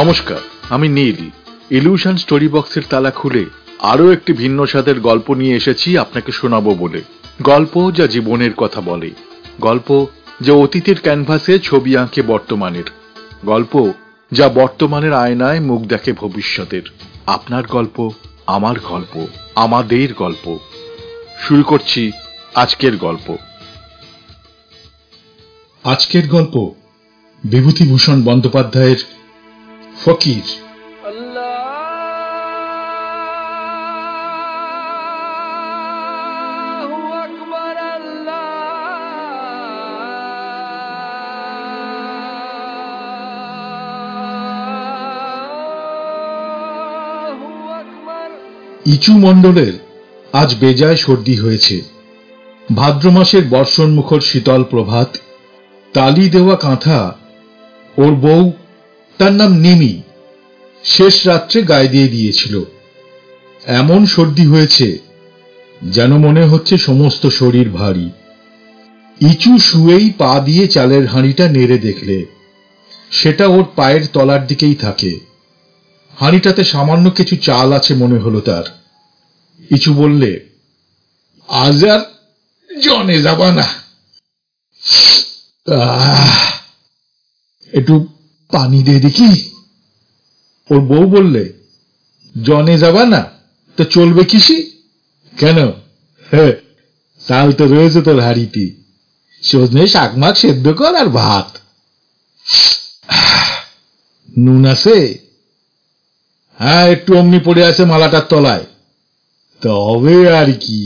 নমস্কার, আমি Neeli. Illusion story বক্সের তালা খুলে আরও একটি ভিন্ন স্বাদের গল্প নিয়ে এসেছি আপনাকে শোনাবো বলে। গল্প যা জীবনের কথা বলে, গল্প যা অতীতের ক্যানভাসে ছবি আঁকে বর্তমানের, গল্প যা বর্তমানের আয়নায় মুখ দেখে ভবিষ্যতের। আপনার গল্প, আমার গল্প, আমাদের গল্প। শুরু করছি আজকের গল্প। আজকের গল্প বিভূতিভূষণ বন্দ্যোপাধ্যায়ের ফকির। ইঁচু মন্ডলের আজ বেজায় সর্দি হয়েছে। ভাদ্র মাসের বর্ষণ মুখর শীতল প্রভাত, তালি দেওয়া কাঁথা। ওর বউ, তার নাম নিমি, শেষ রাত্রে গায়ে দিয়ে দিয়েছিল। এমন সর্দি হয়েছে যেন মনে হচ্ছে সমস্ত শরীর ভারী। ইঁচু শুয়েই পা দিয়ে চালের হাঁড়িটা নেড়ে দেখলে, সেটা ওর পায়ের তলার দিকেই থাকে। হাঁড়িটাতে সামান্য কিছু চাল আছে মনে হলো তার। ইঁচু বললে, আজ আর জনে যাবা না, একটু পানি দিয়ে দেখি। ওর বউ বললে, জনে যাবা না তো চলবে কিসি? কেন, চাল তো রয়েছে তোর হাঁড়িতে, সজনে শাক মাছ সেদ্ধ কর আর ভাত। নুন আছে? হ্যাঁ, একটু অমনি পড়ে আছে মালাটার তলায়। তবে আর কি,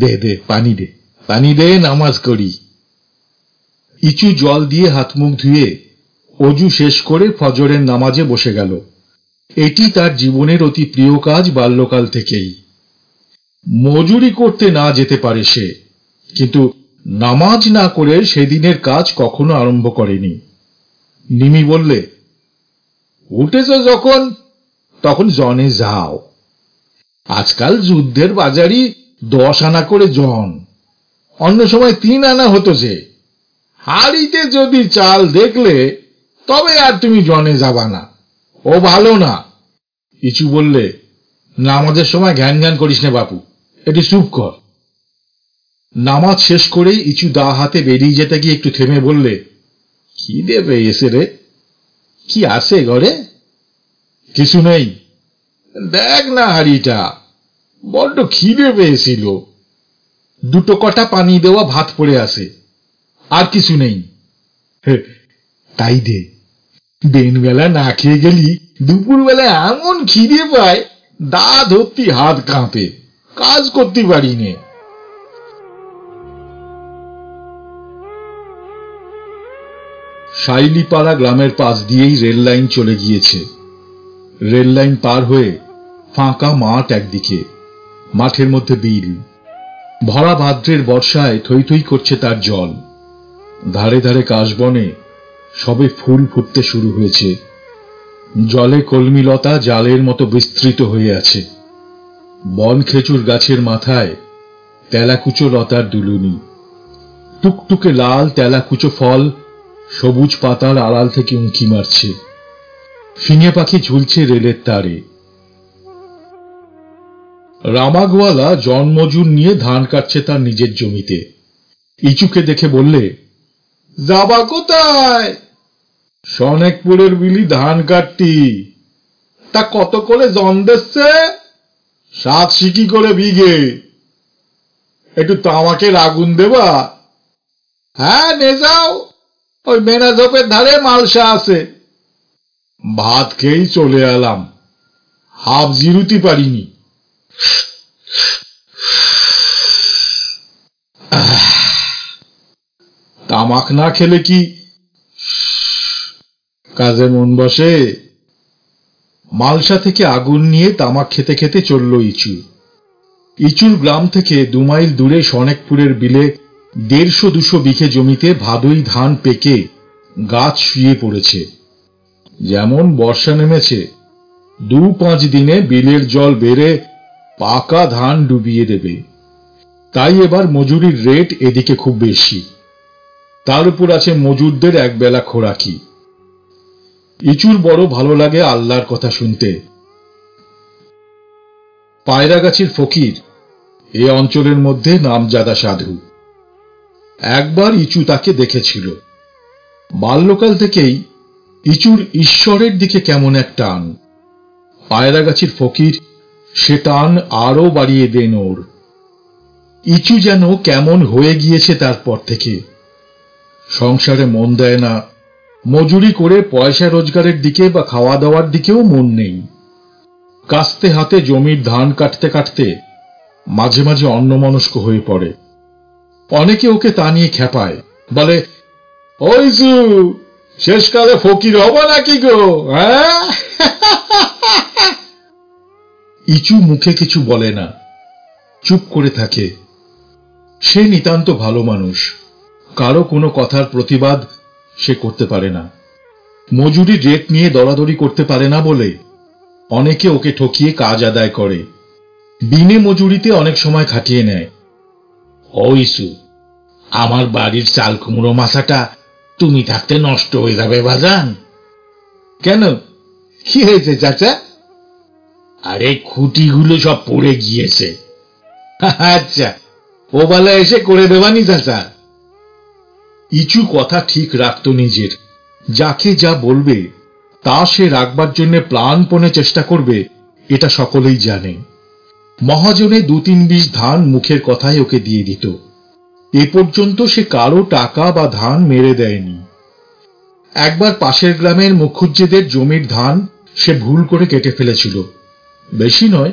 দে দে পানি দে, পানি দে, নামাজ করি। ইঁচু জল দিয়ে হাত মুখ ধুয়ে অজু শেষ করে ফজরের নামাজে বসে গেল। এটি তার জীবনের অতি প্রিয় কাজ বাল্যকাল থেকেই। মজুরি করতে না যেতে পারে সে, কিন্তু নামাজ না করে সেদিনের কাজ কখনো আরম্ভ করেনি। নিমি বললে, উঠেছ যখন তখন জনে যাও। আজকাল যুদ্ধের বাজারি 10 আনা করে জন, অন্য সময় 3 আনা হতো। যে হাড়িতে যদি চাল দেখলে তবে আর তুমি জনে যাবা না, ও ভালো না। ইঁচু বললে, নামাজের সময় জ্ঞান জ্ঞান করিস না বাপু, এটি চুপ কর। নামাজ শেষ করে ইঁচু দা হাতে বেরিয়ে যেতে গিয়ে একটু থেমে বললে, খিদে পেয়েছে রে, কি আছে ঘরে? কিছু নেই, দেখ না হাড়িটা, বড্ড খিদে পেয়েছিল। দুটো কটা পানি দেওয়া ভাত পড়ে আছে, আর কিছু নেই। তাই দে, দিনবেলা না খেয়ে গেলি দুপুরবেলা এমন খিদে পায় দাঁত ভর্তি হাত কাঁপে, কাজ করতে পারি নে। শৈলিপাড়া গ্রামের পাশ দিয়েই রেল লাইন চলে গিয়েছে। রেল লাইন পার হয়ে ফাঁকা মাঠ একদিকে, মাঠের মধ্যে বিল। ভরা ভাদ্রের বর্ষায় থই থই করছে তার জল। ধারে ধারে কাশবনে সবে ফুল ফুটতে শুরু হয়েছে। জলে কলমিলতা জালের মতো বিস্তৃত হয়ে আছে। বন খেচুর গাছের মাথায় তেলাকুচো লতার দুলুনি। টুকটুকে লাল তেলাকুচো ফল সবুজ পাতার আড়াল থেকে উঁকি মারছে। ফিঙে পাখি ঝুলছে রেলের তারে। রামাগোয়ালা জনমজুর নিয়ে ধান কাটছে তার নিজের জমিতে। ইঁচুকে দেখে বললে, যাবা কোথায়? সনেকপুরের বিলি ধান কাটতি। তা কত করে জন দিচ্ছে? 7 সিকি করে বিঘে। একটু তামাকের আগুন দেবা? হ্যাঁ, নে যাও, ওই মেনা ঝোপের ধারে মালসা আছে। ভাত খেয়েই চলে এলাম, হাফ জিরুতে পারিনি। তামাক না খেলে কি কাজে মন বসে? মালসা থেকে আগুন নিয়ে তামাক খেতে খেতে চলল ইঁচু। ইঁচুর গ্রাম থেকে 2 মাইল দূরে সনেকপুরের বিলে 150-200 বিঘে জমিতে ভাদুই ধান পেকে গাছ শুয়ে পড়েছে। যেমন বর্ষা নেমেছে, 2-5 দিনে বিলের জল বেড়ে পাকা ধান ডুবিয়ে দেবে। তাই এবার মজুরির রেট এদিকে খুব বেশি। তার উপর আছে মজুরদের একবেলা খোরাকি। ইচুর বড় ভালো লাগে আল্লাহর কথা শুনতে। পায়রাগাছির ফকির এ অঞ্চলের মধ্যে নামজাদা সাধু। একবার ইচু তাকে দেখেছিল। বাল্যকাল থেকেই ইচুর ঈশ্বরের দিকে কেমন এক টান। পায়রাগাছির ফকির সে টান আরো বাড়িয়ে দেন ওর। ইচু যেন কেমন হয়ে গিয়েছে তারপর থেকে। সংসারে মন দেয় না, মজুরি করে পয়সা রোজগারের দিকে বা খাওয়া দাওয়ার দিকেও মন নেই। কাস্তে হাতে জমির ধান কাটতে কাটতে মাঝে মাঝে অন্যমনস্ক হয়ে পড়ে। অনেকে ওকে তা নিয়ে খেপায়, বলে, ওই জু শেষকালে ফকির হব নাকি গো? ইচু মুখে কিছু বলে না, চুপ করে থাকে। সে নিতান্ত ভালো মানুষ, কারো কোনো কথার প্রতিবাদ সে করতে পারে না। মজুরি রেট নিয়ে দরাদরি করতে পারে না বলে অনেকে ওকে ঠকিয়ে কাজ আদায় করে, বিনে মজুরিতে অনেক সময় খাটিয়ে নেয়। ও ইসু, আমার বাড়ির চাল কুমড়ো মাছাটা তুমি থাকতে নষ্ট হয়ে যাবে বাজান। কেন, কি হয়েছে চাচা? আরে খুঁটিগুলো সব পড়ে গিয়েছে। আচ্ছা, ও বেলা এসে করে দেবানি চাচা। ইচু কথা ঠিক রাখত নিজের। যাকে যা বলবে তা সে রাখবার জন্য প্রাণপণে চেষ্টা করবে, এটা সকলেই জানে। মহাজনে 2-3 বিশ ধান মুখের কথাই ওকে দিয়ে দিত। এ পর্যন্ত সে কারো টাকা বা ধান মেরে দেয়নি। একবার পাশের গ্রামের মুখুজ্জিদের জমির ধান সে ভুল করে কেটে ফেলেছিল। বেশি নয়,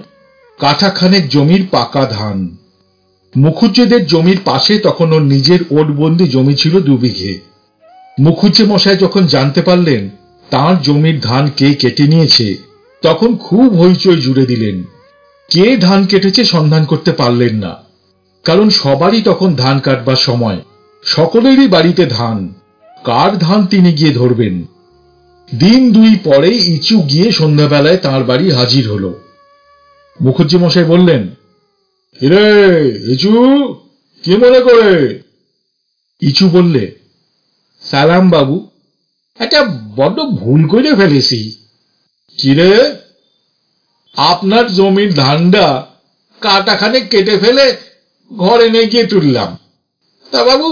কাঠাখানেক জমির পাকা ধান। মুখুজ্জিদের জমির পাশে তখন ওর নিজের ওটবন্দি জমি ছিল 2 বিঘে। মুখুজ্জি মশাই যখন জানতে পারলেন তাঁর জমির ধান কে কেটে নিয়েছে, তখন খুব হইচই জুড়ে দিলেন। কে ধান কেটেছে সন্ধান করতে পারলেন না, কারণ সবারই তখন ধান কাটবার সময়, সকলেরই বাড়িতে ধান। কার ধান তিনি গিয়ে ধরবেন? 1-2 পরে ইচু গিয়ে সন্ধ্যাবেলায় তাঁর বাড়ি হাজির হল। মুখুজ্জি মশাই বললেন, হিরে ইচু, কে মনে করে? ইচু বললে, সালাম বাবু, একটা বড্ড ভুল করে ফেলেছি। কিরে, আপনার জমির ধানটা কাটাখানে কেটে ফেলে ঘরে নিয়ে গিয়ে তুললাম। তা বাবু,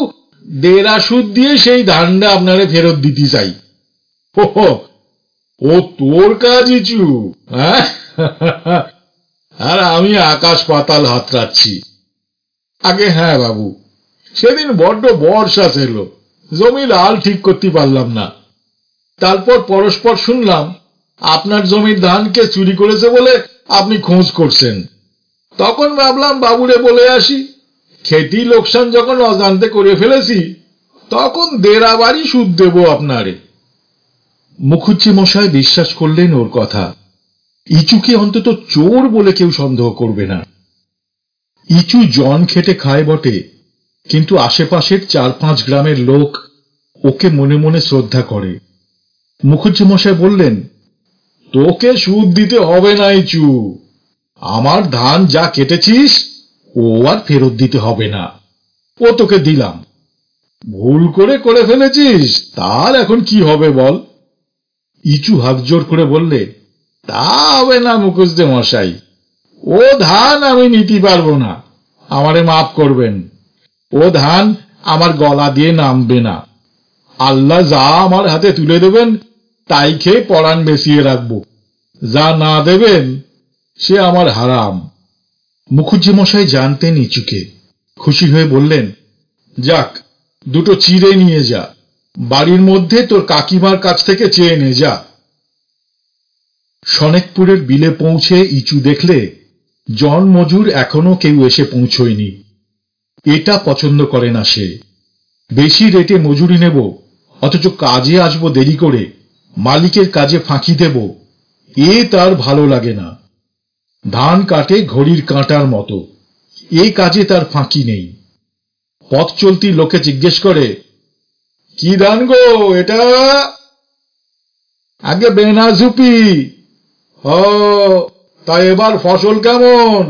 1.5 সুদ দিয়ে সেই ধানটা আপনারে ফেরত দিতে চাই। ও তোর কাজ ইচু, আর আমি আকাশ পাতাল হাতড়াচ্ছি। আগে হ্যাঁ বাবু, সেদিন বড্ড বর্ষা ছিল, জমির আল ঠিক করতে পারলাম না। তারপর পরস্পর শুনলাম আপনার জমির ধানকে চুরি করেছে বলে আপনি খোঁজ করছেন। তখন ভাবলাম বাবুরে বলে আসি, খেতি লোকসান যখন অজান্তে করে ফেলেছি, তখন 1.5 বাড়ি সুদ দেব আপনারে। মুখুজ্জি মশাই বিশ্বাস করলেন ওর কথা। ইচুকে অন্তত চোর বলে কেউ সন্দেহ করবে না। ইচু জন খেটে খায় বটে, কিন্তু আশেপাশের 4-5 গ্রামের লোক ওকে মনে মনে শ্রদ্ধা করে। মুখুজ্জি মশাই বললেন, তোকে সুদ দিতে হবে না ইচু, আমার ধান যা কেটেছিস ও আর ফেরত দিতে হবে না, ও তোকে দিলাম। ভুল করে ফেলেছিস, তার এখন কি হবে বল? ইচু হাত জোর করে বললে, তা হবে না মুখুজ্জি মশাই, ও ধান আমি নিতে পারবো না, আমারে মাফ করবেন। ও ধান আমার গলা দিয়ে নামবে না। আল্লাহ যা আমার হাতে তুলে দেবেন তাই খেয়ে পরাণ বেঁচিয়ে রাখব, যা না দেবেন সে আমার হারাম। মুখুজ্জি মশাই জানতেন ইচুকে, খুশি হয়ে বললেন, যাক, 2 চিড়ে নিয়ে যা, বাড়ির মধ্যে তোর কাকিমার কাছ থেকে চেয়ে নে যা। সনেকপুরের বিলে পৌঁছে ইচু দেখলে জন মজুর এখনো কেউ এসে পৌঁছয়নি। এটা পছন্দ করে না সে। বেশি রেটে মজুরি নেব, অথচ কাজে আসবো দেরি করে, মালিকের কাজে ফাঁকি দেব, এ তার ভালো লাগে না। ধান কাটে ঘড়ির কাঁটার মতো, এ কাজে তার ফাঁকি নেই। পথ চলতি লোকে জিজ্ঞেস করে, কি ধান গো এটা? আগে বেনাঝুপি। ও, তা এবার ফসল কেমন?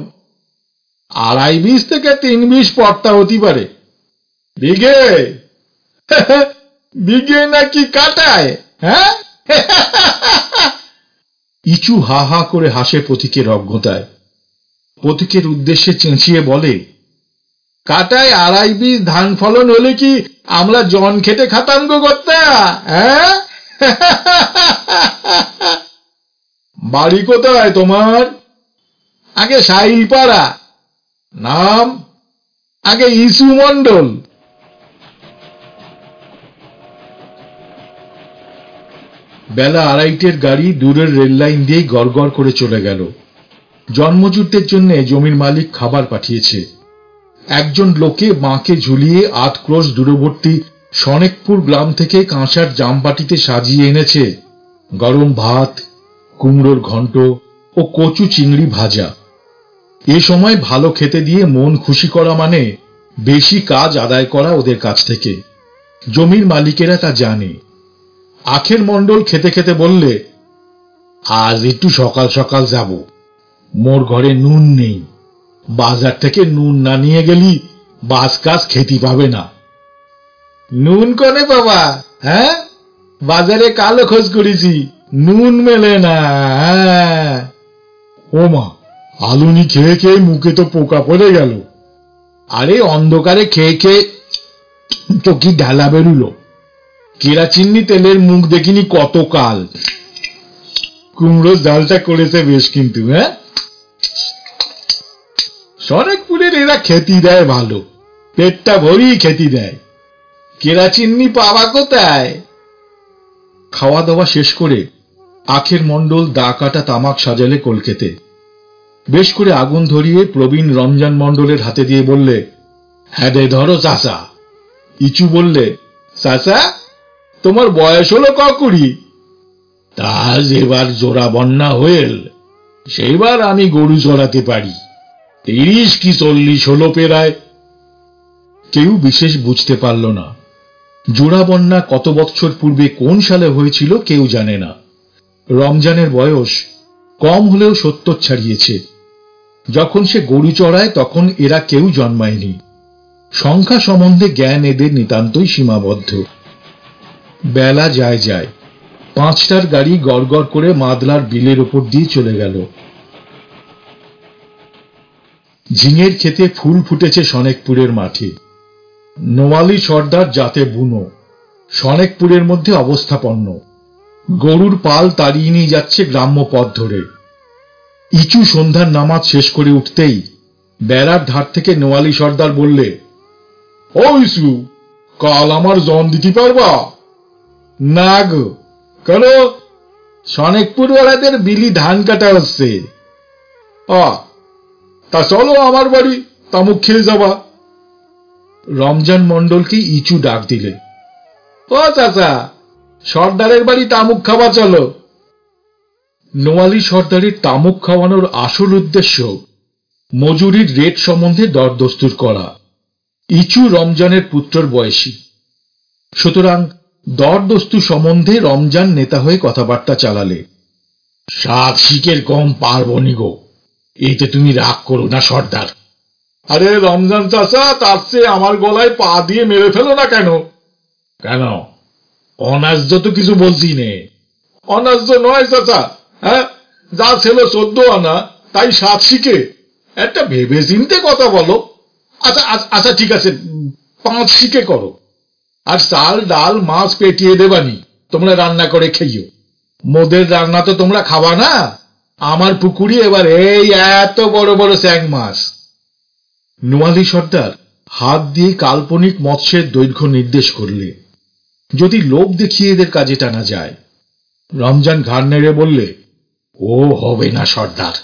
2.5 বিশ থেকে 3 বিশ পর্তা হতে পারে। বিঘে? বিঘে নাকি কাটায়? হ্যাঁ। ইচু হা হা করে হাসে পথিকের অজ্ঞতায়। পথিকের উদ্দেশ্যে চেঁচিয়ে বলে, কাটায় 2.5 বিঘা ধান ফলন হলে কি আমরা জন খেটে খাতাম গো কর্তা? হ্যাঁ, বাড়ি কোথায় তোমার? আগে শৈলিপাড়া। নাম? আগে ইঁচু মন্ডল। বেলা 2:30-র গাড়ি দূরের রেললাইন দিয়ে গড়গড় করে চলে গেল। জন্মজুটদের জন্য জমির মালিক খাবার পাঠিয়েছে। একজন লোকে মাকে ঝুলিয়ে 8 ক্রোশ দূরবর্তী সনেকপুর গ্রাম থেকে কাঁসার জামবাটিতে সাজিয়ে এনেছে গরম ভাত, কুমড়োর ঘন্ট ও কচু চিংড়ি ভাজা। এ সময় ভালো খেতে দিয়ে মন খুশি করা মানে বেশি কাজ আদায় করা ওদের কাছ থেকে। জমির মালিকেরা তা জানে। আখের মন্ডল খেতে খেতে বললে, আজ একটু সকাল সকাল যাব, মোর ঘরে নুন নেই, বাজার থেকে নুন না নিয়ে গেলি বাস কাজ খেতে পাবে না। নুন কনে বাবা? হ্যাঁ, বাজারে কালো খোঁজ করেছি, নুন মেলে না। ও মা, আলুনি খেয়ে খেয়ে মুখে তো পোকা পড়ে গেল। আরে অন্ধকারে খেয়ে খেয়ে তো কি ঢালা বেরুলো, কেরাচিন্নি তেলের মুখ দেখিনি কত কাল। কুমড়োর ডালটা করেছে বেশ কিন্তু। হ্যাঁ, সনেকপুরের এরা খেতে দেয় ভালো, পেটটা ভরি খেতে দেয়। কেরাচিন্নি পাওয়া কোথায়? খাওয়া দাওয়া শেষ করে আখের মন্ডল দা কাটা তামাক সাজালে কলকেতে। বেশ করে আগুন ধরিয়ে প্রবীণ রমজান মন্ডলের হাতে দিয়ে বললে, হ্যাঁ দে ধরো চাচা। ইচু বললে, চাচা তোমার বয়স হলো কুড়ি? তা যেবার জোড়া বন্যা হইল সেইবার আমি গরু চড়াতে পারি, 30 কি 40 হলো পেরায়। কেউ বিশেষ বুঝতে পারল না। জোড়া বন্যা কত বৎসর পূর্বে কোন সালে হয়েছিল কেউ জানে না। রমজানের বয়স কম হলেও 70 ছাড়িয়েছে। যখন সে গরু চড়ায় তখন এরা কেউ জন্মায়নি। সংখ্যা সম্বন্ধে জ্ঞান এদের নিতান্তই সীমাবদ্ধ। বেলা যায় যায়। 5টার গাড়ি গড়গড় করে মাদলার বিলের ওপর দিয়ে চলে গেল। ঝিঙের খেতে ফুল ফুটেছে সনেকপুরের মাঠে। নোয়ালি সর্দার জাতে বুনো, সনেকপুরের মধ্যে অবস্থাপন্ন। গরুর পাল তাড়িয়ে নিয়ে যাচ্ছে গ্রাম্য পথ ধরে। ইচু সন্ধ্যার নামাজ শেষ করে উঠতেই বেড়ার ধার থেকে নোয়ালি সর্দার বললে, ও ইচু, কাল আমার জন দিতে পারবা? না গো, কেন? সনেকপুর ওয়ালাদের বিলি ধান কাটা হচ্ছে। তা চলো আমার বাড়ি, তামুক খেয়ে যাবা। রমজান মন্ডলকে ইচু ডাক দিলে, ও চাচা, সর্দারের বাড়ি তামুক খাওয়া চলো। নোয়ালি সর্দারের তামুক খাওয়ানোর আসল উদ্দেশ্য মজুরির রেট সম্বন্ধে দরদস্তুর করা। ইচু রমজানের পুত্রর বয়সী, সুতরাং দরদস্তু সম্বন্ধে রমজান নেতা হয়ে কথাবার্তা চালালে। 7 শিকের কম পারবনি গো, এতে তুমি রাগ করো না সর্দার। আরে রমজান চাচা, তার চেয়ে আমার গলায় পা দিয়ে মেরে ফেলো না। কেন? কেন অনার্য তো কিছু বলছি নে। অনার্য নয় চাচা, হ্যাঁ, যা ছিল 14 আনা, তাই 7 শিকে। একটা ভেবে চিনতে কথা বলো। আচ্ছা আচ্ছা ঠিক আছে, 5 শিকে করো। আর চাল ডাল মাছ পেটিয়ে দেবানি, তোমরা রান্না করে খেয়েও। মোদের রান্না তো তোমরা খাবা না। আমার পুকুরি এবার এই এত বড় বড় স্যাং মাছ। নোয়ালি সর্দার হাত দিয়ে কাল্পনিক মৎস্যের দৈর্ঘ্য নির্দেশ করলে, যদি লোভ দেখিয়ে এদের কাজে টানা যায়। রমজান ঘাড় নেড়ে বললে, ও হবে না সর্দার,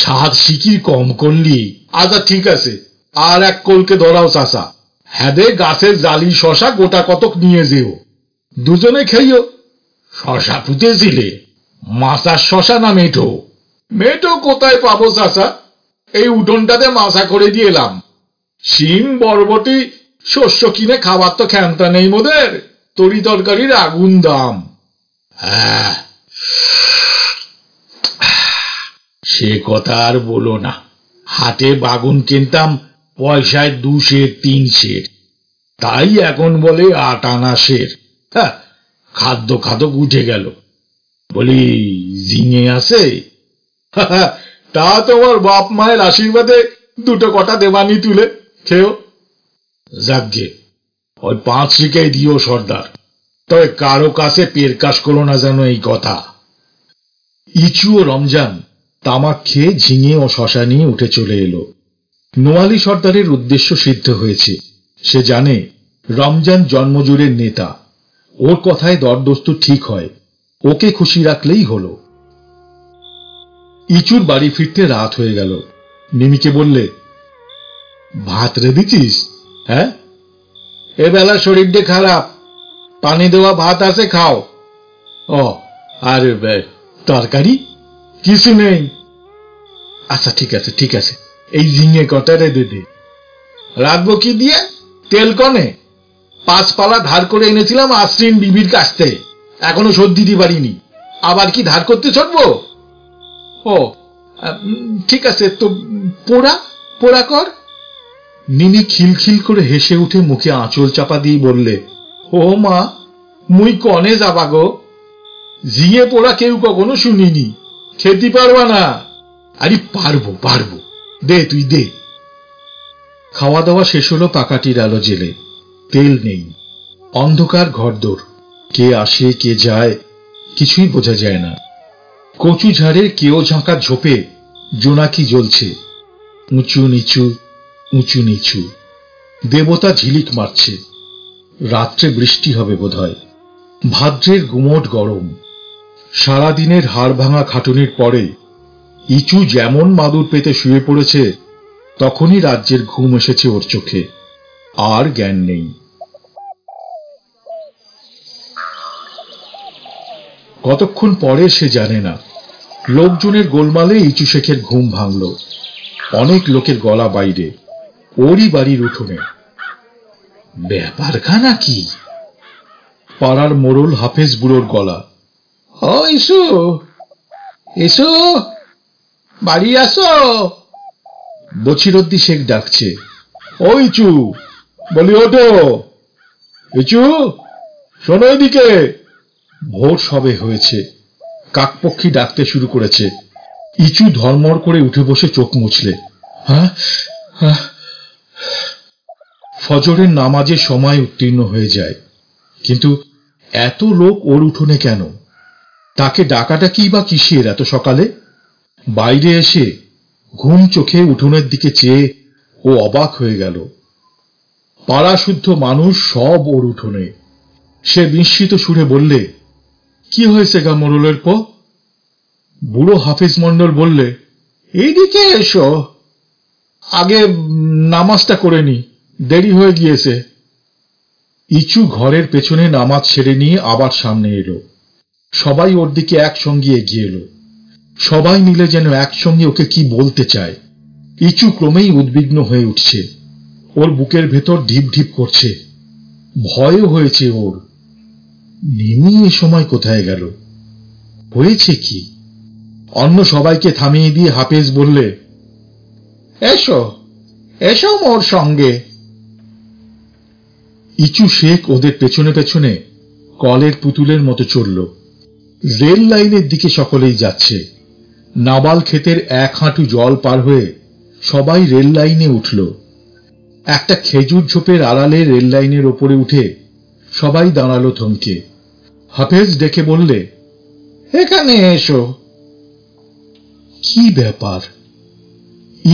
7 শিকি কম করলি। আচ্ছা ঠিক আছে, আর 1 কলকে ধরাও চাচা। হ্যাঁদে গাছের জালি শশা গোটা কতক নিয়ে যেও, দুজনে খেয়েও। শশা পুঁতেছিলে? মাছার শশা না মেঠো? মেঠো কোথায় পাবো চাচা, এই উঠোনটাতে মাছা করে দিয়ে এলাম। শিম বরবটি শস্য কিনে খাবার তো ক্ষমতা নেই মোদের, তরি তরকারির আগুন দাম। হ্যাঁ, সে কথা আর বলো না। হাটে বাগুন কিনতাম পয়সায় 2 সের 3 সের, তাই এখন বলে 8 আনা সের। খাদ্য খাদক উঠে গেল। বলি ঝিঙে আছে? তা তোমার বাপ মায়ের আশীর্বাদে দুটো কটা দেবানি তুলে খেও। যাকগে, ওই পাঁচশিকেই দিও সর্দার, তবে কারো কাছে পেরকাশ করো না যেন এই কথা। ইচু ও রমজান তামাক খেয়ে ঝিঙে ও শশা নিয়ে উঠে চলে এলো। নোয়ালি সর্দারের উদ্দেশ্য সিদ্ধ হয়েছে। সে জানে রমজান জন্মজুরের নেতা, ওর কথায় দরদস্তু ঠিক হয়, ওকে খুশি রাখলেই হলো। ইচুর বাড়ি ফিরতে রাত হয়ে গেল। মিমিকে বললে, ভাত রেঁধেছিস? হ্যাঁ, এবেলা শরীরটা খারাপ, পানি দেওয়া ভাত আছে, খাও। ও আর তরকারি কিছু নেই? আচ্ছা ঠিক আছে ঠিক আছে, এই ঝিঙে কটা রেঁধে দে। রাঁধবো কি দিয়ে? তেল কনে পাঁচ পালা ধার করে এনেছিলাম আশ্রিন বিবির কাছ থেকে, এখনো শোধ দিতে পারিনি। আবার কি ধার করতে ছড়বো? ও ঠিক আছে, তো পোড়া পোড়া কর। নিনি খিলখিল করে হেসে উঠে মুখে আঁচল চাপা দিয়ে বললে, ও মা, মুই কনে যাবা গো? ঝিঙে পোড়া কেউ কখনো শুনিনি, খেতে পারবা না? আরে পারবো পারবো, দে তুই দে। খাওয়া দাওয়া শেষ হলো পাকাটির আলো জেলে। তেল নেই, অন্ধকার ঘরদোর, কে আসে কে যায় কিছুই বোঝা যায় না। কচু ঝাড়ের কেউ ঝাঁকা ঝোপে জোনাকি জ্বলছে, উঁচু নিচু উঁচু নিচু। দেবতা ঝিলিক মারছে, রাত্রে বৃষ্টি হবে বোধহয়। ভাদ্রের গুমোট গরম। সারাদিনের হাড় ভাঙা খাটুনির পরে ইচু যেমন মাদুর পেতে শুয়ে পড়েছে, তখনই রাজ্যের ঘুম এসেছে ওর চোখে, আর জ্ঞান নেই। কতক্ষণ পরে সে জানে না। লোকজনের গোলমালে ইচু শেখের ঘুম ভাঙল। অনেক লোকের গলা বাইরে, ওরই বাড়ির উঠোনে। ব্যাপারখানা কি? পাড়ার মোড়ল হাফেজ বুড়োর গলা, ও ইসু ইসু, বাড়ি আসো। বচিরুদ্দিন শেখ ডাকছে, ও ইচু, বলি ওঠো। ইচু শোনো, এদিকে। ভোর সবে হয়েছে, কাকপক্ষী ডাকতে শুরু করেছে। ইচু ধর্মর করে উঠে বসে চোখ মুছলে। হ্যাঁ, ফজরের নামাজের সময় উত্তীর্ণ হয়ে যায়, কিন্তু এত লোক ওর উঠোনে কেন? তাকে ডাকাটা কি বা কিসের এত সকালে? বাইরে এসে ঘুম চোখে উঠোনের দিকে চেয়ে ও অবাক হয়ে গেল। পাড়াশুদ্ধ মানুষ সব ওর উঠোনে। সে বিস্মিত সুরে বললে, কি হয়েছে গা মোড়লের পো? বুড়ো হাফেজ মন্ডল বললে, এইদিকে এসো, আগে নামাজটা করে নি, দেরি হয়ে গিয়েছে। ইচু ঘরের পেছনে নামাজ ছেড়ে নিয়ে আবার সামনে এলো। সবাই ওর দিকে একসঙ্গে এগিয়ে এলো। সবাই মিলে যেন একসঙ্গে ওকে কি বলতে চায়। ইচু ক্রমেই উদ্বিগ্ন হয়ে উঠছে, ওর বুকের ভেতর ঢিপ ঢিপ করছে, ভয়ও হয়েছে ওর। নিমি এ সময় কোথায় গেল? হয়েছে কি? অন্য সবাইকে থামিয়ে দিয়ে হাফেজ বললে, এসো এসো মোর সঙ্গে। ইচু শেখ ওদের পেছনে পেছনে কলের পুতুলের মতো চলল। রেল লাইনের দিকে সকলেই যাচ্ছে। নাবাল ক্ষেতের এক হাঁটু জল পার হয়ে সবাই রেল লাইনে উঠল। একটা খেজুর ঝোপের আড়ালে রেল লাইনের ওপরে উঠে সবাই দাঁড়ালো থমকে। হাফেজ ডেকে বললে, এখানে এসো। কি ব্যাপার?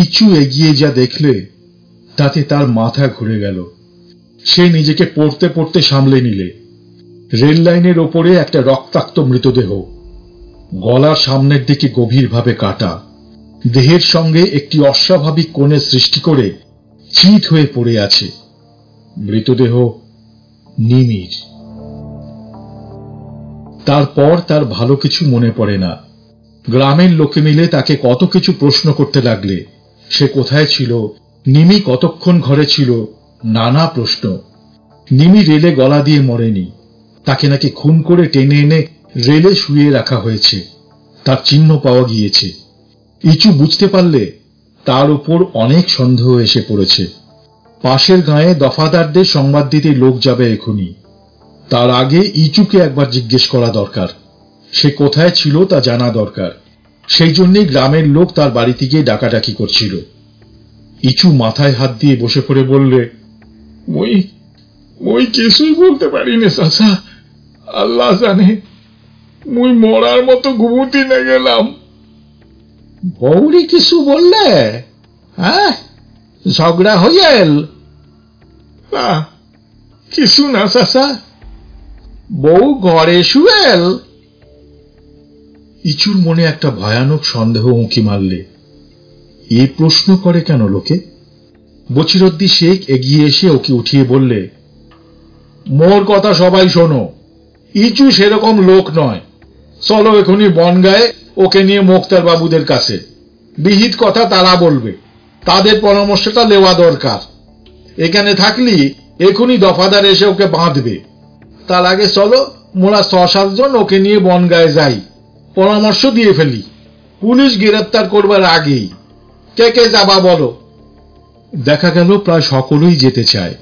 ইচু এগিয়ে যা দেখলে তাতে তার মাথা ঘুরে গেল। সে নিজেকে পড়তে পড়তে সামলে নিলে। রেল লাইনের ওপরে একটা রক্তাক্ত মৃতদেহ, গলার সামনের দিকে গভীরভাবে কাটা। দেহের সঙ্গে একটি অস্বাভাবিক কোণের সৃষ্টি করে চিত হয়ে পড়ে আছে মৃতদেহ নিমির। তারপর তার ভালো কিছু মনে পড়ে না। গ্রামের লোকে মিলে তাকে কত কিছু প্রশ্ন করতে লাগলে, সে কোথায় ছিল, নিমি কতক্ষণ ঘরে ছিল, নানা প্রশ্ন। নিমি রেলে গলা দিয়ে মরেনি, তাকে নাকি খুন করে টেনে এনে রেলে শুয়ে রাখা হয়েছে, তার চিহ্ন পাওয়া গিয়েছে। ইচু বুঝতে পারলে তার উপর অনেক সন্দেহ এসে পড়েছে। পাশের গাঁয়ে দফাদারদের সংবাদ দিতে লোক যাবে এখনই, তার আগে ইচুকে একবার জিজ্ঞেস করা দরকার। সে কোথায় ছিল তা জানা দরকার। সেই জন্যেই গ্রামের লোক তার বাড়িতে গিয়ে ডাকাডাকি করছিল। ইঁচু মাথায় হাত দিয়ে বসে পড়ে বললে, মই কিছুই বলতে পারিনি চাচা, আল্লাহ জানে মই মরার মতো ঘুমুতে না গেলাম। বৌরি কিছু বললে? হ্যাঁ, ঝগড়া হয়ে এল? না কিছু না চাচা, বউ ঘরে শুয়েল। ইঁচুর মনে একটা ভয়ানক সন্দেহ উঁকি মারলে, এ প্রশ্ন করে কেন লোকে? বচিরুদ্দিন শেখ এগিয়ে এসে ওকে উঠিয়ে বললে, মোর কথা সবাই শোনো, ইঁচু সেরকম লোক নয়। চলো এখনই বনগাঁয়ে ওকে নিয়ে মোক্তার বাবুদের কাছে, বিহিত কথা তারা বলবে, তাদের পরামর্শটা নেওয়া দরকার। এখানে থাকলি এখনই দফাদার এসে ওকে বাঁধবে। তার আগে চলো মোরা ৬-৭ জন ওকে নিয়ে বনগাঁয়ে যাই, পরামর্শ দিয়ে ফেলি, পুলিশ গ্রেপ্তার করবার আগেই। কে কে যাবা বলো? দেখা গেল প্রায় সকলেই যেতে চায়।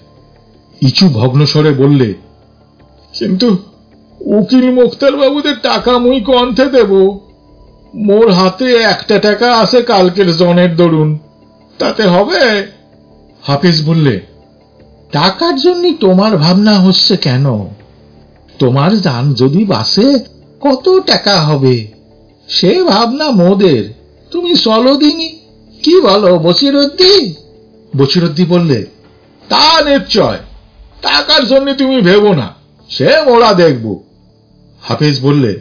ইঁচু ভগ্নস্বরে বললে, কিন্তু উকিল মুক্তার বাবুদের টাকা মুই কণ্ঠে দেব? মোর হাতে একটা টাকা আছে কালকের জনের দরুন, তাতে হবে? হাফেজ বললে, টাকার জন্য তোমার ভাবনা হচ্ছে কেন? তোমার জান যদি বাসে কত টাকা হবে সে ভাবনা মোদের, তুমি চলো দিনি, কি বলো বচিরুদ্দিন? বচিরুদ্দিন বললে, তা নিশ্চয়, টাকার জন্য তুমি ভেবো না, সে মোরা দেখব। হাফেজ বললে,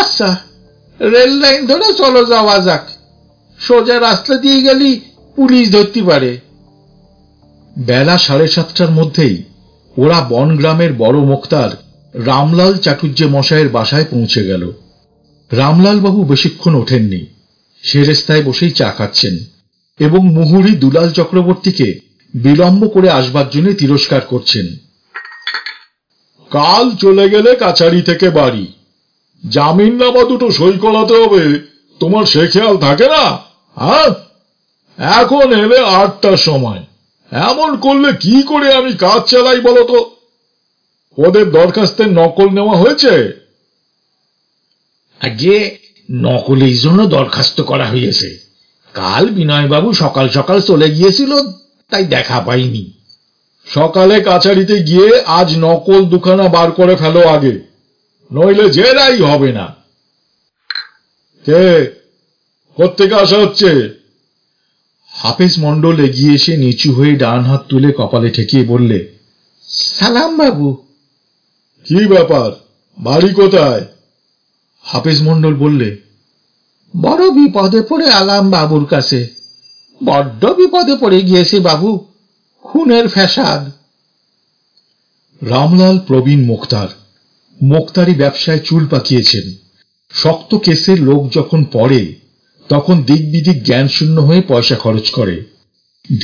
আচ্ছা রেল লাইন ধরে চলো যাওয়া যাক, সোজা রাস্তা দিয়ে গেলি পুলিশ ধরতে পারে। বেলা 7:30টার মধ্যেই ওরা বনগ্রামের বড় মোক্তার রামলাল চট্টোপাধ্যায় মশাইয়ের বাসায় পৌঁছে গেল। রামলালবাবু বেশিক্ষণ ওঠেননি, সে রেস্তায় বসেই চা খাচ্ছেন এবং মুহুরি দুলাল চক্রবর্তীকে বিলম্ব করে আসবার জন্য তিরস্কার করছেন। কাল চলে গেলে কাছারি থেকে বাড়ি, জামিননামা দুটো সই করাতে হবে, তোমার সে খেয়াল থাকে না? হ্যাঁ, এখন এলে ৮টার সময়, এমন করলে কি করে আমি কাজ চালাই বলো তো? ওদের দরখাস্তের নকল নেওয়া হয়েছে? আগে নকল এই জন্য দরখাস্ত করা হয়েছে, কাল বিনয়বাবু সকাল সকাল চলে গিয়েছিল তাই দেখা পাইনি। সকালে কাছারিতে গিয়ে আজ নকল দুখানা বার করে ফেলো আগে, নইলে জেরাই হবে না। কে কোত্থেকে আসা হচ্ছে? হাফেজ মন্ডল এগিয়ে এসে নিচু হয়ে ডান হাত তুলে কপালে ঠেকিয়ে বললে, সালাম বাবু। কি ব্যাপার, বাড়ি কোথায়? হাফেজ মন্ডল বললে, বড় বিপদে পড়ে আলাম বাবুর কাছে, বড্ড বিপদে পড়ে গিয়েছে বাবু, খুনের ফ্যাসাদ। রামলাল প্রবীণ মোক্তার, মোক্তারি ব্যবসায় চুল পাকিয়েছেন। শক্ত কেসের লোক যখন পড়ে তখন দিকবিদিক জ্ঞান শূন্য হয়ে পয়সা খরচ করে,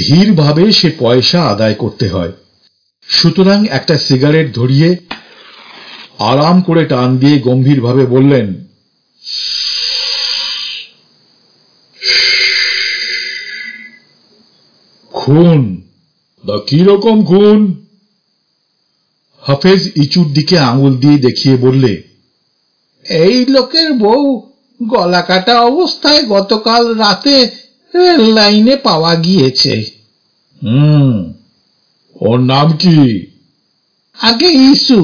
ধীরভাবে সে পয়সা আদায় করতে হয়। সুতরাং একটা সিগারেট ধরিয়ে আরাম করে টান দিয়ে গম্ভীরভাবে বললেন, খুন? দা কিরকম খুন? হাফেজ ইঁচুর দিকে আঙুল দিয়ে দেখিয়ে বললে, এই লোকের বউ গলা কাটা অবস্থায় গতকাল রাতে রেল লাইনে পাওয়া গিয়েছে। ওর নাম কি? আগে ইঁচু।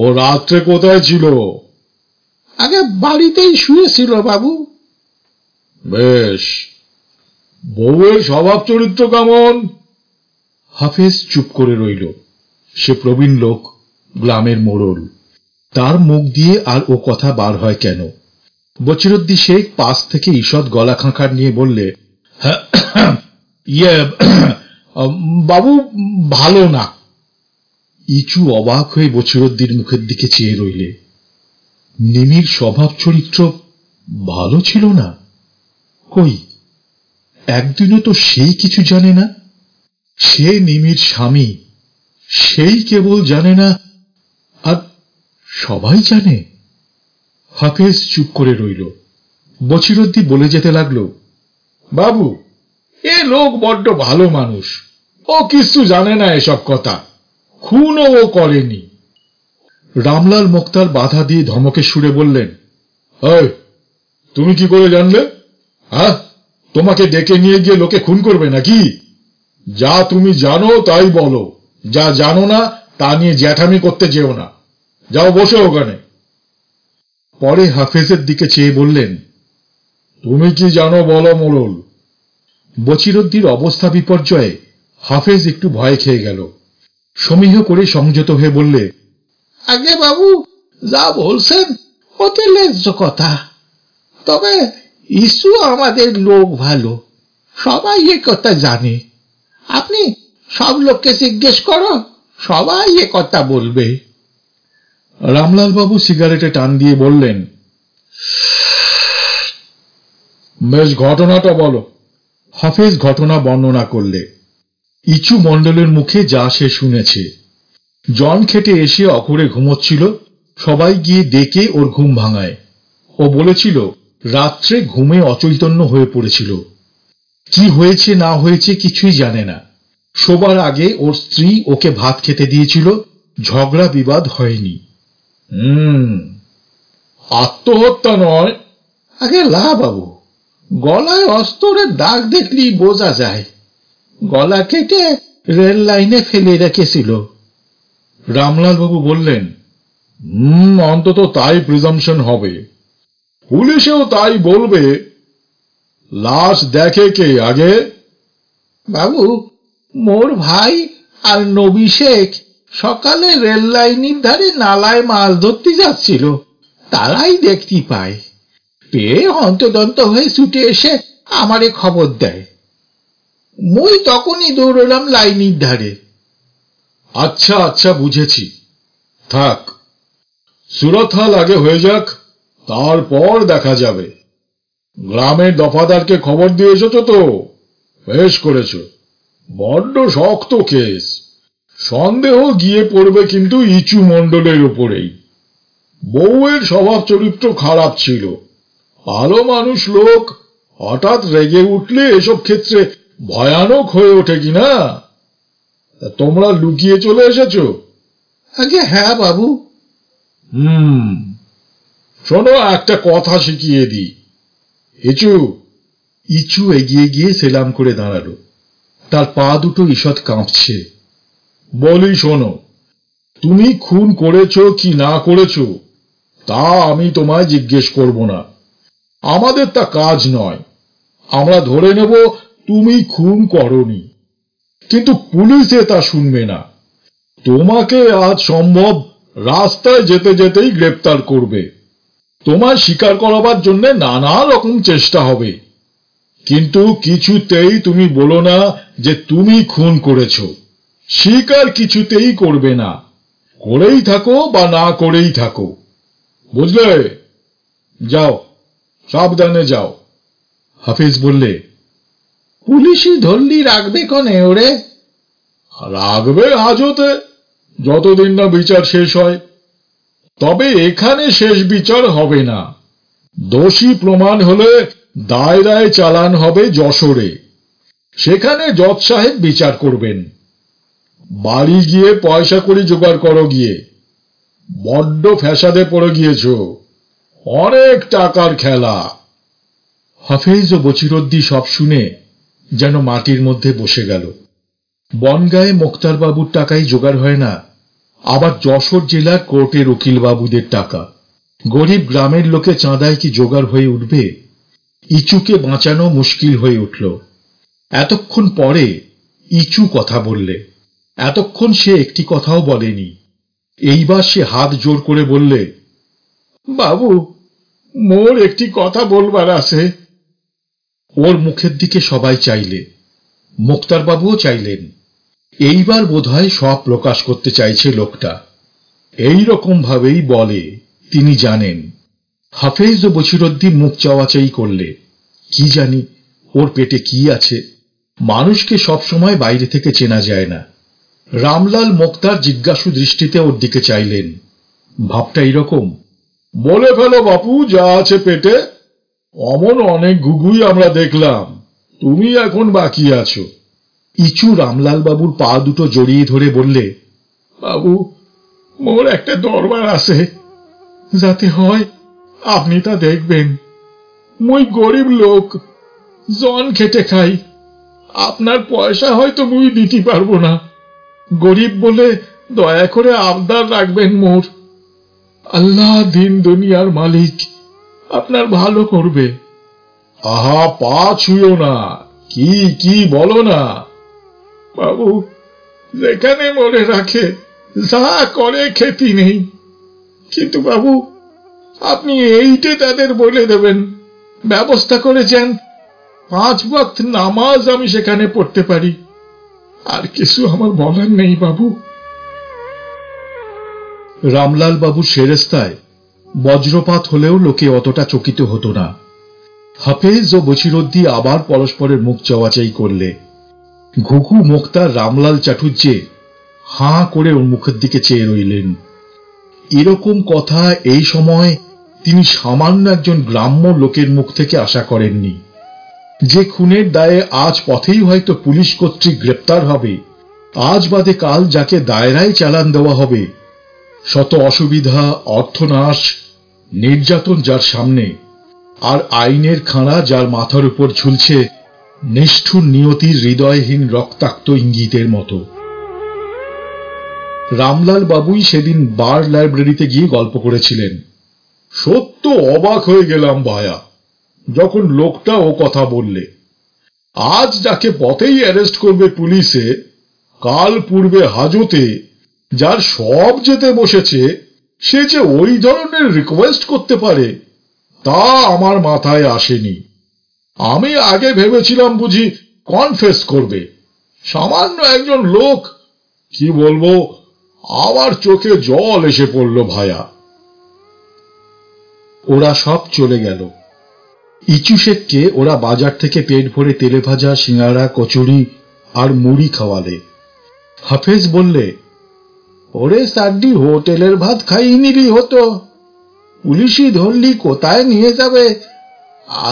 ও রাত্রে কোথায় ছিল? আগে বাড়িতেই শুয়েছিল বাবু। বেশ, বউয়ের স্বভাব চরিত্র কেমন? হাফেজ চুপ করে রইল। সে প্রবীণ লোক, গ্রামের মোড়ল, তার মুখ দিয়ে আর ও কথা বার হয় কেন? বচিরুদ্দিন শেখ পাশ থেকে ঈষৎ গলা খাঁকার নিয়ে বললে, ইয়ে বাবু ভালো না। ইঁচু অবাক হয়ে বচিরুদ্দিন মুখের দিকে চেয়ে রইলে। নিমির স্বভাব চরিত্র ভালো ছিল না? কই, একদিনও তো সেই কিছু জানে না। সে নিমির স্বামী, সেই কেবল জানে না, আর সবাই জানে। হাফেজ চুপ করে রইল। বচিরুদ্দিন বলে যেতে লাগলো, বাবু এ লোক বড্ড ভালো মানুষ, ও কিছু জানে না এসব কথা, খুনও ও করেনি। রামলাল মোক্তার বাধা দিয়ে ধমকে সুরে বললেন, এই তুমি কি করে জানলে? হ্যাঁ, তোমাকে ডেকে নিয়ে গিয়ে লোকে খুন করবে নাকি? যা তুমি জানো তাই বলো, যা জানো না তা নিয়ে জ্যাঠামি করতে যেও না, যাও বসো ওখানে। পরে হাফেজের দিকে চেয়ে বললেন, তুমি কি জানো বলো মোড়ল। বচিরুদ্দির অবস্থা বিপর্যয়ে হাফেজ একটু ভয় খেয়ে গেল। সমীহ করে সংযত হয়ে বললে, আগে বাবু যা বলছেন ওতে লেজ্জ কথা, তবে ইস্যু আমাদের লোক ভালো, সবাই এ কথা জানে। আপনি সব লোককে জিজ্ঞেস করো, সবাই এ কথা বলবে। রামলালবাবু সিগারেটে টান দিয়ে বললেন, বেশ, ঘটনাটা বলো। হাফেজ ঘটনা বর্ণনা করলে। ইঁচু মন্ডলের মুখে যা সে শুনেছে, জন খেটে এসে অকরে ঘুমোচ্ছিল, সবাই গিয়ে ডেকে ওর ঘুম ভাঙায়। ও বলেছিল রাত্রে ঘুমে অচৈতন্য হয়ে পড়েছিল, কি হয়েছে না হয়েছে কিছুই জানে না। শোবার আগে ওর স্ত্রী ওকে ভাত খেতে দিয়েছিল, ঝগড়া বিবাদ হয়নি। আত্মহত্যা নয়। আগে লা বাবু, গলায় অস্ত্রের দাগ দেখলি বোঝা যায়, গলা কেটে রেল লাইনে ফেলে রেখেছিল। রামলালবাবু বললেন, অন্তত তাই প্রিজাম্পশন হবে, পুলিশেও তাই বলবে। লাশ দেখে কে আগে? বাবু, মোর ভাই আর নবী শেখ সকালে রেল লাইনের ধারে নালায় মাছ ধরতে যাচ্ছিল, তারাই দেখতে পায়, পেয়ে হন্তদন্ত হয়ে ছুটে এসে আমারে খবর দেয়। মই তখনই দৌড়লাম লাইনের ধারে। আচ্ছা আচ্ছা, বুঝেছি, থাক, সুরতহাল আগে হয়ে যাক, তারপর দেখা যাবে। গ্রামের দফাদারকে খবর দিয়ে এসেছ তো? বেশ করেছ, বড্ড শক্ত কেস, সন্দেহ গিয়ে পড়বে কিন্তু ইঁচু মণ্ডলের উপরেই। বউয়ের স্বভাব চরিত্র খারাপ ছিল, ভালো মানুষ লোক, হঠাৎ রেগে উঠলে এসব ক্ষেত্রে ভয়ানক হয়ে ওঠে কিনা। তোমরা লুকিয়ে চলে এসেছ? আগে হ্যাঁ বাবু। শোনো, একটা কথা শিখিয়ে দিই। ইঁচু এগিয়ে গিয়ে সেলাম করে দাঁড়ালো, তার পা দুটো ঈষৎ কাঁপছে। বলি শোনো, তুমি খুন করেছ কি না করেছ তা আমি তোমায় জিজ্ঞেস করব না, আমাদের তা কাজ নয়। আমরা ধরে নেব তুমি খুন করনি, কিন্তু পুলিশে তা শুনবে না। তোমাকে আজ সম্ভব রাস্তায় যেতে যেতেই গ্রেপ্তার করবে, তোমার স্বীকার করাবার জন্য নানা রকম চেষ্টা হবে, কিন্তু কিছুতেই তুমি বলো না যে তুমি খুন করেছ। স্বীকার কিছুতেই করবে না, করেই থাকো বা না করেই থাকো, বুঝলে? যাও, সাবধানে যাও। হাফেজ বললে, পুলিশই ধরলি রাখবে কনে? ওরে রাখবে হাজতে, যতদিন না বিচার শেষ হয়। তবে এখানে শেষ বিচার হবে না, দোষী প্রমাণ হলে দায়রায় চালান হবে যশোরে, সেখানে জজ সাহেব বিচার করবেন। বাড়ি গিয়ে পয়সা কড়ি জোগাড় করো গিয়ে, বড্ড ফ্যাসাদে পড়ে গিয়েছ, অনেক টাকার খেলা। হাফেজ ও বচিরুদ্দিন সব শুনে যেন মাটির মধ্যে বসে গেল। বনগাঁয়ে মোক্তারবাবুর টাকাই জোগাড় হয় না, আবার যশোর জেলার কোর্টের উকিলবাবুদের টাকা, গরিব গ্রামের লোকে চাঁদায় কি জোগাড় হয়ে উঠবে? ইঁচুকে বাঁচানো মুশকিল হয়ে উঠল। এতক্ষণ পরে ইঁচু কথা বললে, এতক্ষণ সে একটি কথাও বলেনি। এইবার সে হাত জোর করে বললে, বাবু মোর একটি কথা বলবার আছে। ওর মুখের দিকে সবাই চাইলে, মোক্তারবাবুও চাইলেন। এইবার বোধহয় সব প্রকাশ করতে চাইছে লোকটা, এইরকম ভাবেই বলে, তিনি জানেন। হাফেজ ও বচিরুদ্দিন মুখ চাওয়াচাই করলে, কি জানি ওর পেটে কি আছে, মানুষকে সবসময় বাইরে থেকে চেনা যায় না। রামলাল মোক্তার জিজ্ঞাসু দৃষ্টিতে ওর দিকে চাইলেন, ভাবটা এইরকম, বলে ফেলো বাপু যা আছে পেটে, অমন অনেক ঘুঘুই আমরা দেখলাম, তুমি এখন বাকি আছো। ইঁচু রামলাল বাবুর পা দুটো জড়িয়ে ধরে বললে, বাবু মোর একটা দরবার আছে, যাতে হয় আপনি তা দেখবেন। মুই গরিব লোক, জন খেটে খাই, আপনার পয়সা হয়তো মুই দিতে পারবো না, গরিব বলে দয়া করে আবদার রাখবেন মোর। আল্লাহ দিন দুনিয়ার মালিক, আপনার ভালো করবে। আহা, পা ছুঁয়ো না, কি কি বলো না বাবু, যেখানে মরে রাখে, যা করে খেতে নেই। কিন্তু বাবু, আপনি এইটে তাদের বলে দেবেন, ব্যবস্থা করে যান 5 ওয়াক্ত নামাজ আমি সেখানে পড়তে পারি। আর কিছু আমার বলার নেই বাবু। রামলাল বাবু সেরেস্তায় বজ্রপাত হলেও লোকে অতটা চকিত হতো না। হাফেজ ও বচিরুদ্দিন আবার পরস্পরের মুখ চাওয়াচাই করলে। ঘুঘু মোক্তার রামলাল চাটুজ্জে হাঁ করে ওর মুখের দিকে চেয়ে রইলেন। এরকম কথা এই সময় তিনি সামান্য একজন গ্রাম্য লোকের মুখ থেকে আশা করেননি, যে খুনের দায়ে আজ পথেই হয়তো পুলিশ কর্তৃক গ্রেপ্তার হবে, আজ বাদে কাল যাকে দায়রায় চালান দেওয়া হবে। শত অসুবিধা, অর্থনাশ, নির্যাতন যার সামনে, আর আইনের খাঁড়া যার মাথার উপর ঝুলছে নিষ্ঠুর নিয়তির হৃদয়হীন রক্তাক্ত ইঙ্গিতের মতো। রামলাল বাবুই সেদিন বার লাইব্রেরিতে গিয়ে গল্প করেছিলেন। সত্য অবাক হয়ে গেলাম ভায়া, যখন লোকটা ও কথা বললে। আজ যাকে পথেই অ্যারেস্ট করবে পুলিশে, কাল পূর্বে হাজতে, যার সব যেতে বসেছে, সে যে ওই ধরনের রিকোয়েস্ট করতে পারে তা আমার মাথায় আসেনি। আমি আগে ভেবেছিলাম বুঝি কনফেস করবে। সামান্য একজন লোক, কি বলবো, আমার চোখে জল এসে পড়ল ভায়া। ওরা সব চলে গেল। ইঁচু শেখকে ওরা বাজার থেকে পেট ভরে তেলে ভাজা, সিঙ্গারা, কচুরি আর মুড়ি খাওয়ালে। হাফেজ বললে, ওরে সাড্ডি, হোটেলের ভাত খাইয়ে নিলি হতো, পুলিশি ধরলি কোথায় নিয়ে যাবে,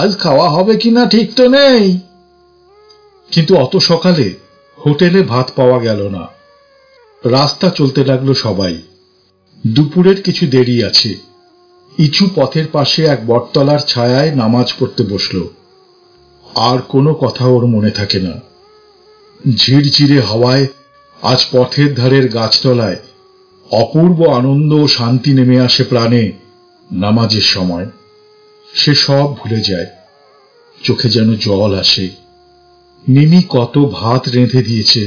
আজ খাওয়া হবে কিনা ঠিক তো নেই। কিন্তু অত সকালে হোটেলে ভাত পাওয়া গেল না। রাস্তা চলতে লাগলো সবাই। দুপুরের কিছু দেরি আছে। ইঁচু পথের পাশে এক বটতলার ছায়ায় নামাজ পড়তে বসল। আর কোনো কথা ওর মনে থাকে না। ঝিরঝিরে হাওয়ায় আজ পথের ধারের গাছতলায় অপূর্ব আনন্দ ও শান্তি নেমে আসে প্রাণে। নামাজের সময় সে সব ভুলে যায়, চোখে যেন জল আসে। মিমি কত ভাত রেঁধে দিয়েছে,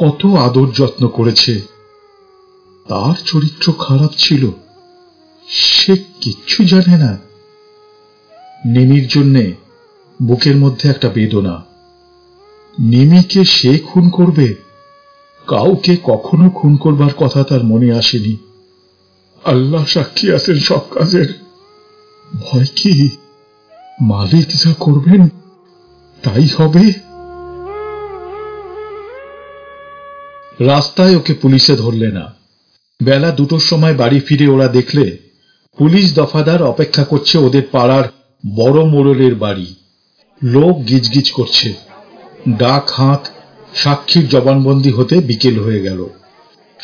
কত আদর যত্ন করেছে। তার চরিত্র খারাপ ছিল, সে কিচ্ছু জানে না। নিমির জন্যে বুকের মধ্যে একটা বেদনা। নিমিকে সে খুন করবে, কাউকে কখনো খুন করবার কথা তার মনে আসেনি। আল্লাহ সাক্ষী আছেন সব কাজের। ভয় কি, মালিক যা করবেন তাই হবে। রাস্তায় ওকে পুলিশে ধরলে না। বেলা 2টোর সময় বাড়ি ফিরে ওরা দেখলে পুলিশ দফাদার অপেক্ষা করছে ওদের পাড়ার বড় মোড়লের বাড়ি। লোক গিজগিজ করছে। ডাক হাঁক, সাক্ষীর জবানবন্দি হতে বিকেল হয়ে গেল।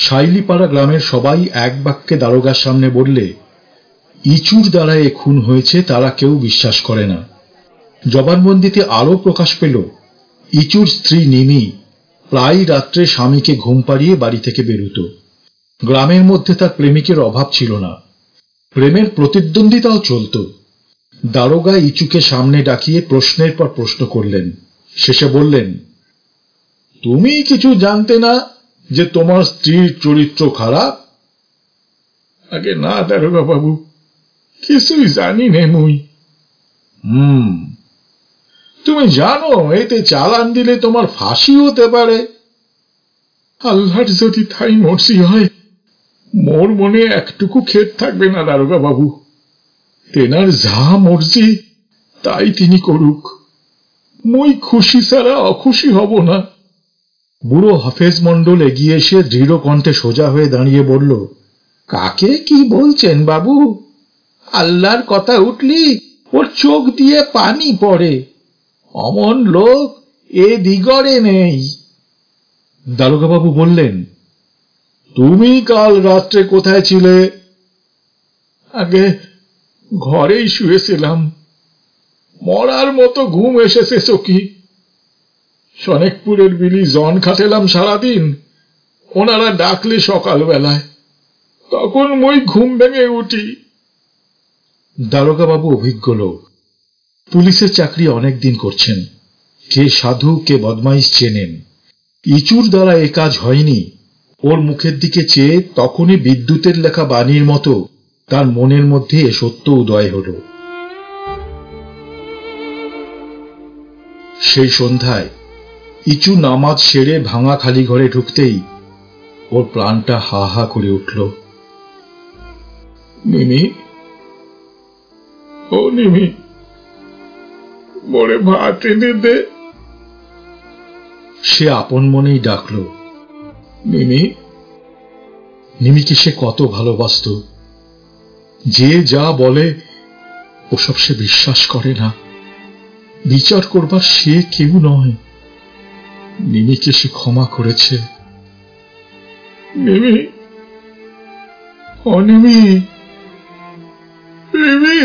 শৈলিপাড়া গ্রামের সবাই এক বাক্যে দারোগার সামনে বললে, ইঁচুর দ্বারা এ খুন হয়েছে তারা কেউ বিশ্বাস করে না। জবানবন্দিতে আরও প্রকাশ পেল, ইঁচুর স্ত্রী নিমি প্রায় রাত্রে স্বামীকে ঘুম পাড়িয়ে বাড়ি থেকে বেরুত। গ্রামের মধ্যে তার প্রেমিকের অভাব ছিল না, প্রেমের প্রতিদ্বন্দ্বিতাও চলত। দারোগা ইঁচুকে সামনে ডাকিয়ে প্রশ্নের পর প্রশ্ন করলেন। শেষে বললেন, তুমি কিছু জানতে না যে তোমার স্ত্রীর চরিত্র খারাপ? আগে না দারোগা বাবু, কিছুই জানি নে মুই। তুমি জানো এতে চালান দিলে তোমার ফাঁসি হতে পারে? আল্লাহর যদি তাই মর্জি হয়, মোর মনে একটুকু খেদ থাকবে না দারোগা বাবু। তেনার যা মর্জি তাই তিনি করুক, মই খুশি ছাড়া অখুশি হব না। বুড়ো হাফেজ মন্ডল এগিয়ে এসে দৃঢ় কণ্ঠে সোজা হয়ে দাঁড়িয়ে বলল, কাকে কি বলছেন বাবু? আল্লাহর কথা উঠলি ওর চোখ দিয়ে পানি পড়ে, অমন লোক এ দিগরে নেই। দারোগাবাবু বললেন, তুমি কাল রাত্রে কোথায় ছিলে? আগে ঘরেই শুয়েছিলাম, মরার মতো ঘুম এসেছে চকি। সনেকপুরের বিলি জন খাটেলাম সারাদিন, ওনারা ডাকলে সকালবেলায়, তখন মই ঘুম ভেঙে উঠি। দারোগাবাবু অভিজ্ঞ লোক, পুলিশের চাকরি অনেক দিন করছেন, কে সাধু কে বদমাইশ চেনেন। ইচুর দ্বারা এ কাজ হয়নি। ওর মুখের দিকে চেয়ে তখনই বিদ্যুতের লেখা বাণীর মতো তার মনের মধ্যে এ সত্য উদয় হল। সেই সন্ধ্যায় ইচু নামাজ সেরে ভাঙা খালি ঘরে ঢুকতেই ওর প্রাণটা হা হা করে উঠল। মিমি, ও মিমি, মোরে ভাত এনে দে। সে আপন মনেই ডাকল, মিমি। মিমিকে সে কত ভালোবাসত। যে যা বলে ওসব সে বিশ্বাস করে না, বিচার করবার সে কেউ নয়। মিমিকে সে ক্ষমা করেছে। মিমি, অনিমি, মিমি,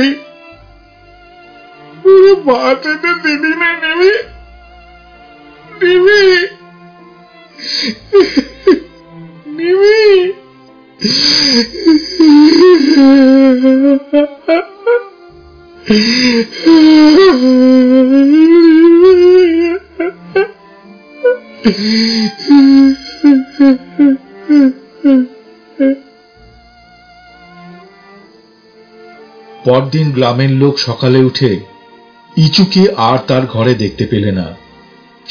বাঁচাতে দিবি না মিমি, মিমি, মিমি। পরদিন গ্রামের লোক সকালে উঠে ইচুকে আর তার ঘরে দেখতে পেলে না।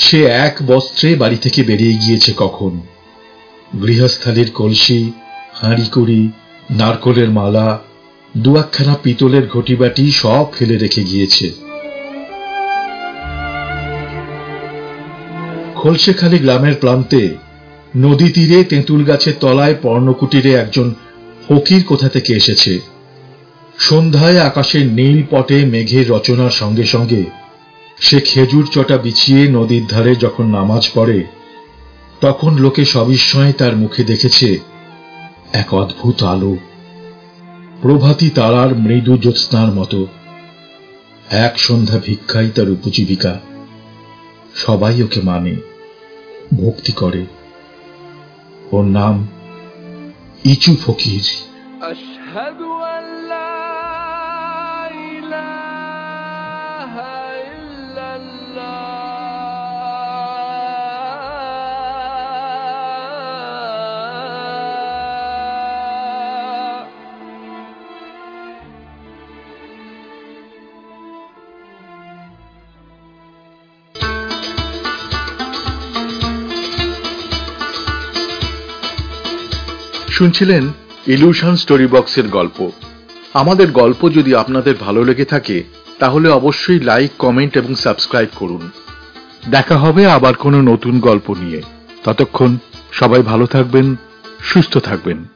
সে এক বস্ত্রে বাড়ি থেকে বেরিয়ে গিয়েছে কখন। গৃহস্থালির কলসি, হাঁড়িকুড়ি, নারকলের মালা, দু একখানা পিতলের ঘটিবাটি সব ফেলে রেখে গিয়েছে। খোলসেখালি গ্রামের প্রান্তে নদী তীরে তেঁতুল গাছের তলায় পর্ণকুটিরে একজন ফকির কোথা থেকে এসেছে। সন্ধ্যায় আকাশের নীল পটে মেঘের রচনার সঙ্গে সঙ্গে সে খেজুর চটা বিছিয়ে নদীর ধারে যখন নামাজ পড়ে, তখন লোকে সবিস্ময়ে তার মুখে দেখেছে এক অদ্ভুত আলো, প্রভাতী তারার মৃদু জ্যোৎস্নার মতো। এক সন্ধ্যা ভিক্ষাই তার উপজীবিকা। সবাই ওকে মানে, ভক্তি করে। ওর নাম ইচু ফকির। শুনছিলেন ইলিউশন স্টোরি বক্সের গল্প। আমাদের গল্প যদি আপনাদের ভালো লেগে থাকে, তাহলে অবশ্যই লাইক, কমেন্ট এবং সাবস্ক্রাইব করুন। দেখা হবে আবার কোনো নতুন গল্প নিয়ে। ততক্ষণ সবাই ভালো থাকবেন, সুস্থ থাকবেন।